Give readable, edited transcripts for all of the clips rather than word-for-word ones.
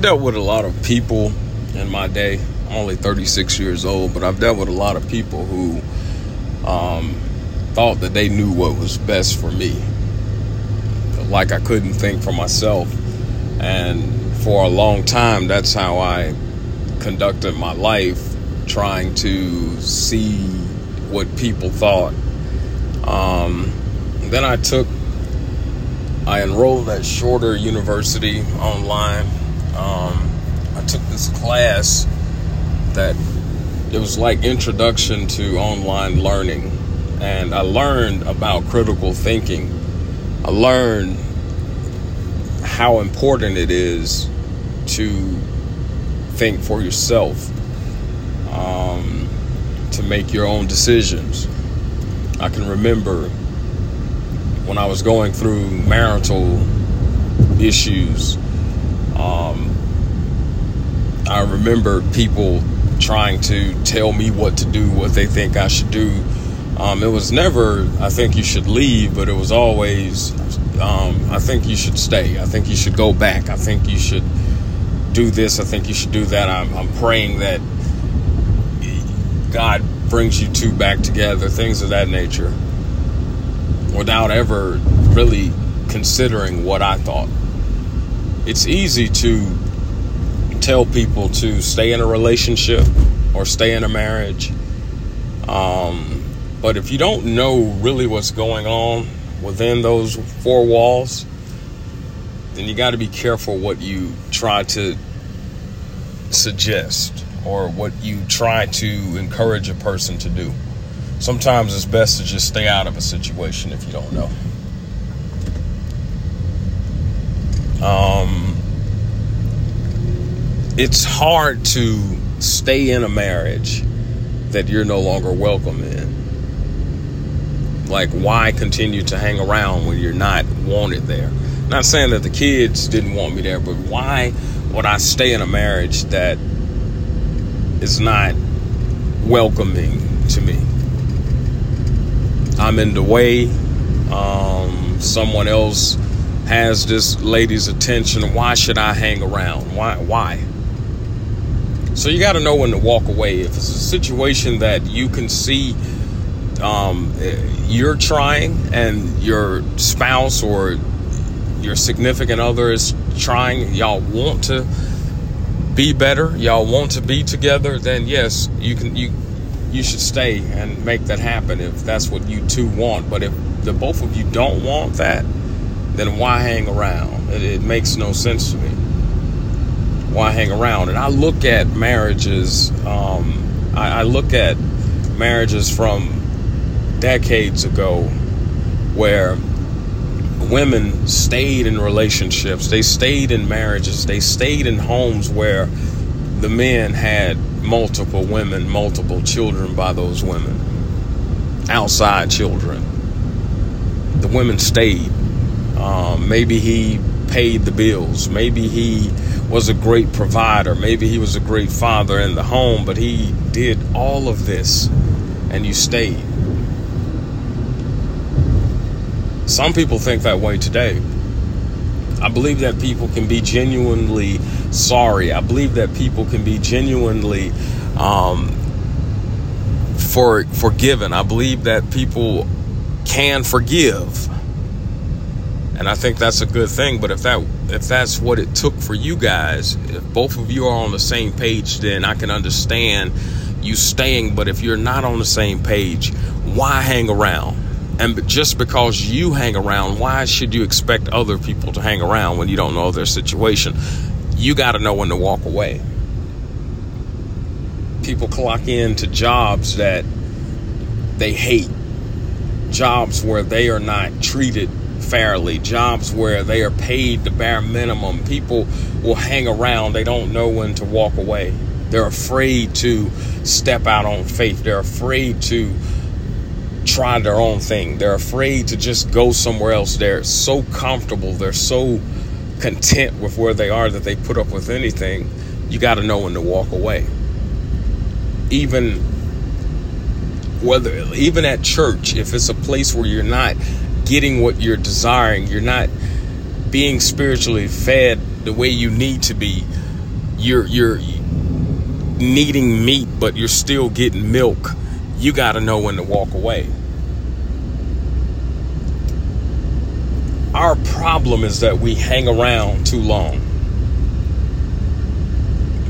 I've dealt with a lot of people in my day. I'm only 36 years old, but I've dealt with a lot of people who thought that they knew what was best for me. Like I couldn't think for myself. And for a long time, that's how I conducted my life, trying to see what people thought. Then I enrolled at Shorter University online. I took this class that it was like introduction to online learning, and I learned about critical thinking. I learned how important it is to think for yourself, to make your own decisions. I can remember when I was going through marital issues, I remember people trying to tell me what to do, what they think I should do. It was never, I think you should leave, but it was always, I think you should stay. I think you should go back. I think you should do this. I think you should do that. I'm praying that God brings you two back together, things of that nature, without ever really considering what I thought. It's easy to tell people to stay in a relationship or stay in a marriage. But if you don't know really what's going on within those four walls, then you got to be careful what you try to suggest or what you try to encourage a person to do. Sometimes it's best to just stay out of a situation if you don't know. It's hard to stay in a marriage that you're no longer welcome in. Like, why continue to hang around when you're not wanted there? I'm not saying that the kids didn't want me there, but why would I stay in a marriage that is not welcoming to me? I'm in the way. Someone else has this lady's attention. Why should I hang around? Why? So you got to know when to walk away. If it's a situation that you can see you're trying and your spouse or your significant other is trying, y'all want to be better, y'all want to be together, then yes, you should stay and make that happen if that's what you two want. But if the both of you don't want that, then why hang around? It makes no sense to me. Why hang around? And I look at marriages, I look at marriages from decades ago where women stayed in relationships, they stayed in marriages, they stayed in homes where the men had multiple women, multiple children by those women, outside children. The women stayed. Maybe he paid the bills. Maybe he was a great provider. Maybe he was a great father in the home, but he did all of this and you stayed. Some people think that way today. I believe that people can be genuinely sorry. I believe that people can be genuinely forgiven. I believe that people can forgive. And I think that's a good thing. But if that's what it took for you guys, if both of you are on the same page, then I can understand you staying. But if you're not on the same page, why hang around? And just because you hang around, why should you expect other people to hang around when you don't know their situation? You got to know when to walk away. People clock into jobs that they hate, jobs where they are not treated fairly, jobs where they are paid the bare minimum. People will hang around. They don't know when to walk away. They're afraid to step out on faith. They're afraid to try their own thing. They're afraid to just go somewhere else. They're so comfortable. They're so content with where they are that they put up with anything. You got to know when to walk away. Even at church, if it's a place where you're not getting what you're desiring, you're not being spiritually fed the way you need to be, you're needing meat, but you're still getting milk, you got to know when to walk away. Our problem is that we hang around too long.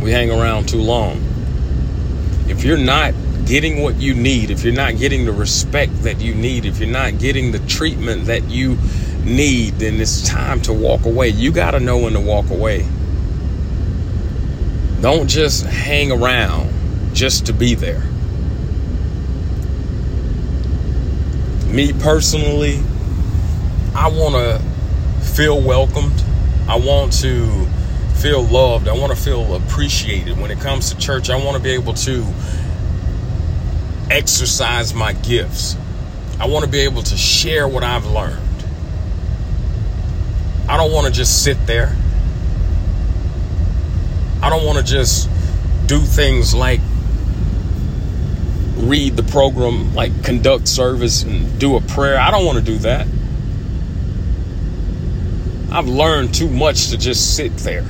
We hang around too long. If you're not getting what you need, if you're not getting the respect that you need, if you're not getting the treatment that you need, then it's time to walk away. You got to know when to walk away. Don't just hang around just to be there. Me personally, I want to feel welcomed. I want to feel loved. I want to feel appreciated. When it comes to church, I want to be able to exercise my gifts. I want to be able to share what I've learned. I don't want to just sit there. I don't want to just do things like read the program, like conduct service and do a prayer. I don't want to do that. I've learned too much to just sit there.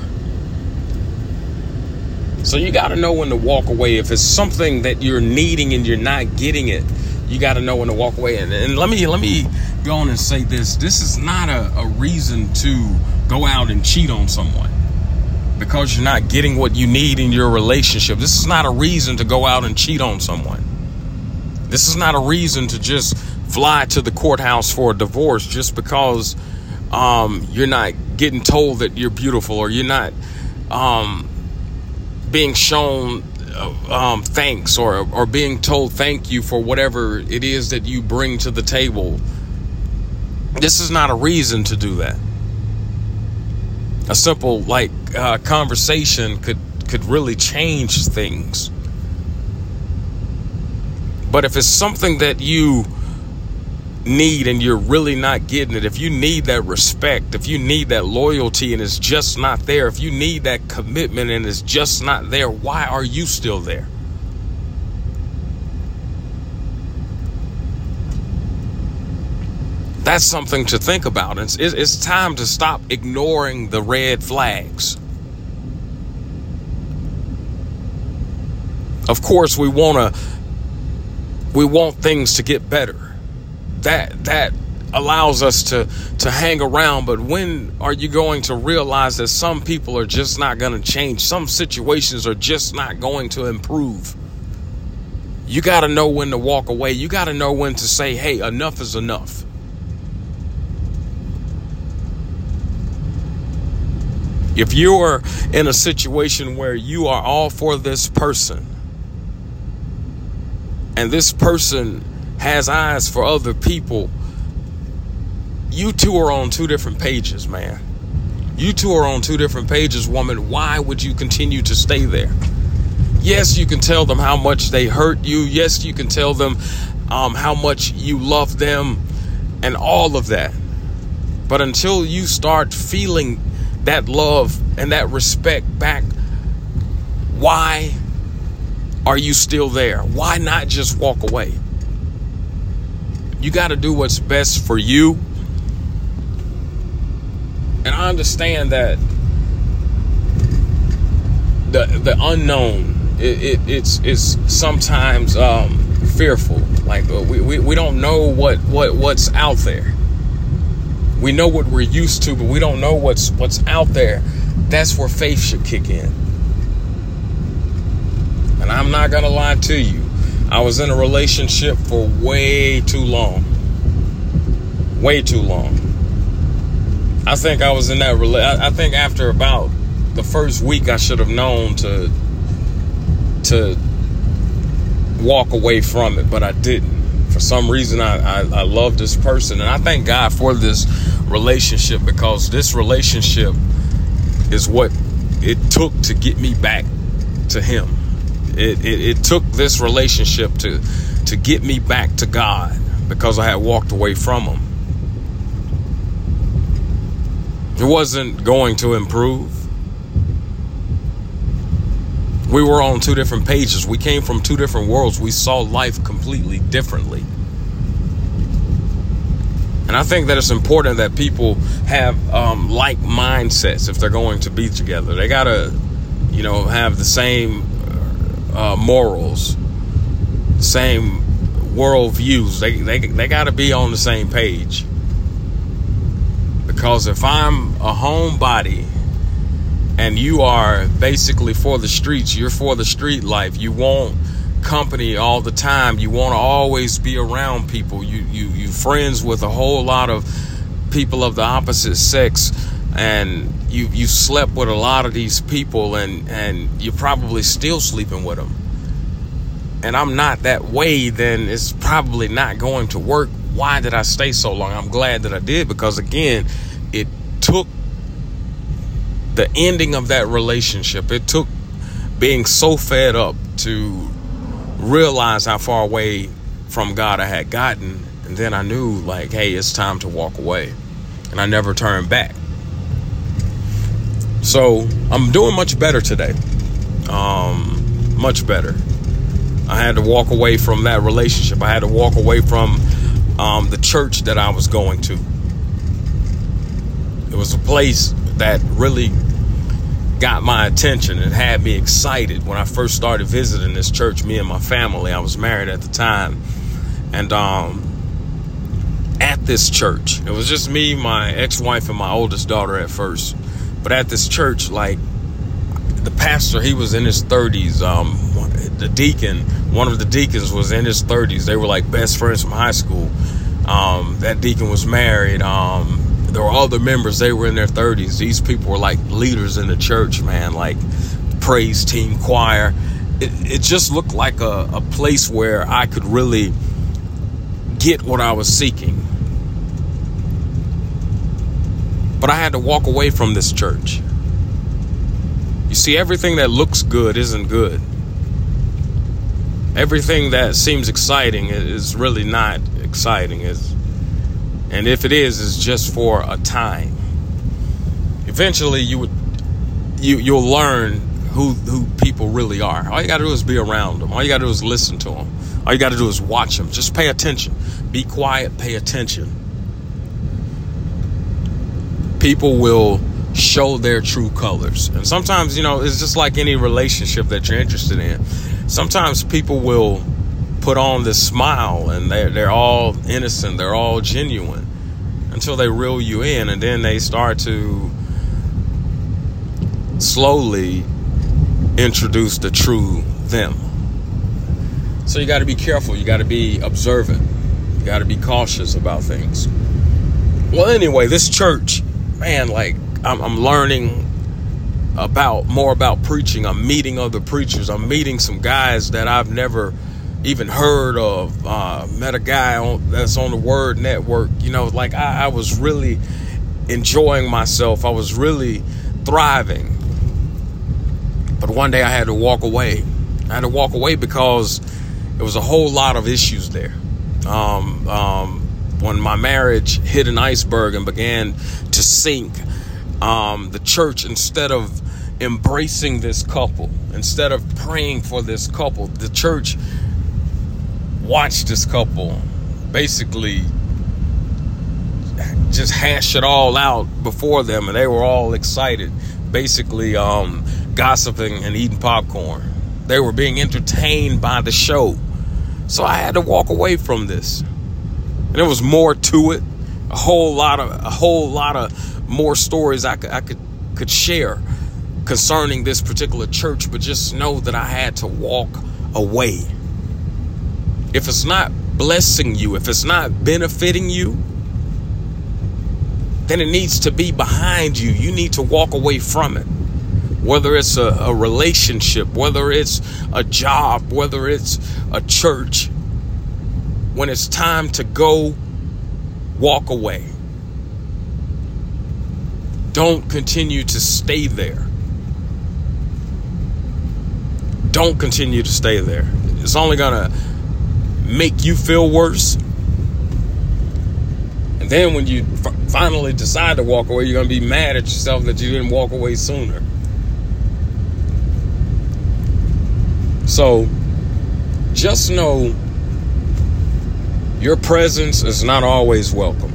So you got to know when to walk away. If it's something that you're needing and you're not getting it, you got to know when to walk away. And let me go on and say this. This is not a reason to go out and cheat on someone because you're not getting what you need in your relationship. This is not a reason to go out and cheat on someone. This is not a reason to just fly to the courthouse for a divorce just because you're not getting told that you're beautiful, or you're not being shown thanks, or being told thank you for whatever it is that you bring to the table. This is not a reason to do that. A simple conversation could really change things. But if it's something that you need and you're really not getting it, if you need that respect, if you need that loyalty and it's just not there, if you need that commitment and it's just not there, why are you still there? That's something to think about. It's time to stop ignoring the red flags. Of course, we want things to get better. That allows us to hang around. But when are you going to realize that some people are just not going to change? Some situations are just not going to improve. You got to know when to walk away. You got to know when to say, hey, enough is enough. If you're in a situation where you are all for this person and this person has eyes for other people, you two are on two different pages, man. You two are on two different pages, woman. Why would you continue to stay there? Yes, you can tell them how much they hurt you. Yes, you can tell them how much you love them and all of that. But until you start feeling that love and that respect back, why are you still there? Why not just walk away? You got to do what's best for you. And I understand that the unknown, it's sometimes fearful. Like we don't know what's out there. We know what we're used to, but we don't know what's out there. That's where faith should kick in. And I'm not going to lie to you. I was in a relationship for way too long. I think I was in that I think after about the first week, I should have known to walk away from it, but I didn't. For some reason, I love this person, and I thank God for this relationship, because this relationship is what it took to get me back to him. It took this relationship to get me back to God, because I had walked away from him. It wasn't going to improve. We were on two different pages. We came from two different worlds. We saw life completely differently. And I think that it's important that people have like mindsets if they're going to be together. They got to you know, have the same morals, same worldviews. They got to be on the same page. Because if I'm a homebody and you are basically for the streets, you're for the street life, you want company all the time, you want to always be around people, you friends with a whole lot of people of the opposite sex, and you slept with a lot of these people, and you're probably still sleeping with them, and I'm not that way, then it's probably not going to work. Why did I stay so long? I'm glad that I did, because again, it took the ending of that relationship, it took being so fed up to realize how far away from God I had gotten, and then I knew, like, hey, it's time to walk away, and I never turned back. So I'm doing much better today, much better. I had to walk away from that relationship. I had to walk away from the church that I was going to. It was a place that really got my attention and had me excited when I first started visiting this church, me and my family. I was married at the time. And at this church, it was just me, my ex-wife, and my oldest daughter at first. But at this church, like, the pastor, he was in his 30s. The deacon, one of the deacons, was in his 30s. They were like best friends from high school. That deacon was married. There were other members, they were in their 30s. These people were like leaders in the church, man, like praise team, choir. It just looked like a place where I could really get what I was seeking. But I had to walk away from this church. You see, everything that looks good isn't good. Everything that seems exciting is really not exciting. And if it is, it's just for a time. Eventually, you'll learn who people really are. All you got to do is be around them. All you got to do is listen to them. All you got to do is watch them. Just pay attention. Be quiet. Pay attention. People will show their true colors. And sometimes, you know, it's just like any relationship that you're interested in. Sometimes people will put on this smile, and they're all innocent, they're all genuine, until they reel you in, and then they start to slowly introduce the true them. So you got to be careful, you got to be observant, you got to be cautious about things. Well, anyway, this church, man, like, I'm learning more about preaching. I'm meeting other preachers. I'm meeting some guys that I've never even heard of. Met a guy that's on the Word Network. You know, like, I was really enjoying myself. I was really thriving. But one day I had to walk away. I had to walk away because there was a whole lot of issues there. When my marriage hit an iceberg and began to sink, the church, instead of embracing this couple, instead of praying for this couple, the church watched this couple basically just hash it all out before them, and they were all excited, basically gossiping and eating popcorn. They were being entertained by the show. So I had to walk away from this, and there was more to it, a whole lot of more stories I could share concerning this particular church. But just know that I had to walk away. If it's not blessing you, if it's not benefiting you, then it needs to be behind you. You need to walk away from it. Whether it's a relationship, whether it's a job, whether it's a church, when it's time to go, walk away. Don't continue to stay there. Don't continue to stay there. It's only going to make you feel worse. And then when you finally decide to walk away, you're going to be mad at yourself that you didn't walk away sooner. So just know your presence is not always welcomed.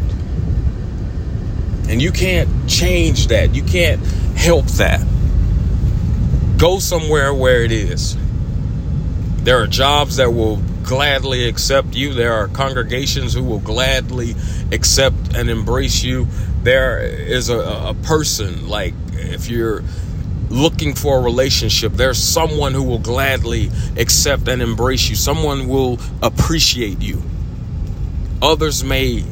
And you can't change that. You can't help that. Go somewhere where it is. There are jobs that will gladly accept you. There are congregations who will gladly accept and embrace you. There is a person, like if you're looking for a relationship, there's someone who will gladly accept and embrace you. Someone will appreciate you. Others may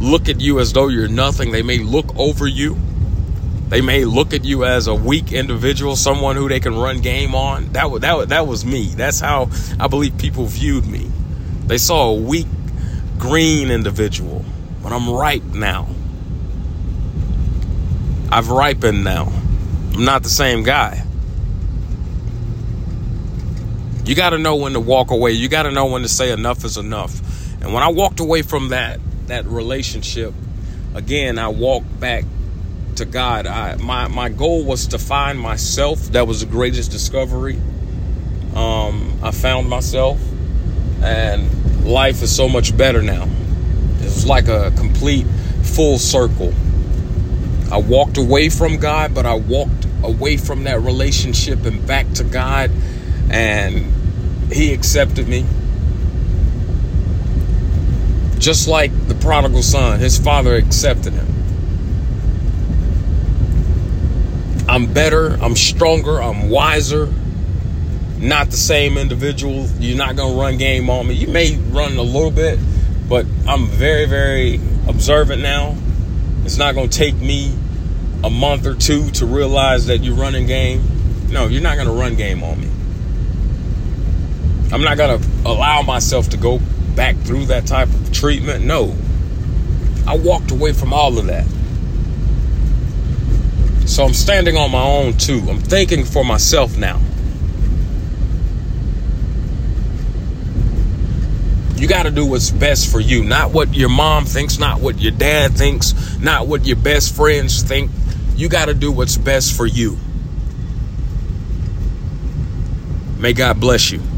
look at you as though you're nothing. They may look over you. They may look at you as a weak individual, someone who they can run game on. That was me. That's how I believe people viewed me. They saw a weak, green individual. But I'm ripe now. I've ripened now. I'm not the same guy. You got to know when to walk away. You got to know when to say enough is enough. And when I walked away from that relationship, again, I walked back to God. My goal was to find myself. That was the greatest discovery. I found myself, and life is so much better now. It was like a complete full circle. I walked away from God, but I walked away from that relationship and back to God, and He accepted me. Just like the prodigal son, his father accepted him. I'm better, I'm stronger, I'm wiser. Not the same individual. You're not going to run game on me. You may run a little bit, but I'm very, very observant now. It's not going to take me a month or two to realize that you're running game. No, you're not going to run game on me. I'm not going to allow myself to go back through that type of treatment. No. I walked away from all of that. So I'm standing on my own too. I'm thinking for myself now. You got to do what's best for you. Not what your mom thinks, not what your dad thinks, not what your best friends think. You got to do what's best for you. May God bless you.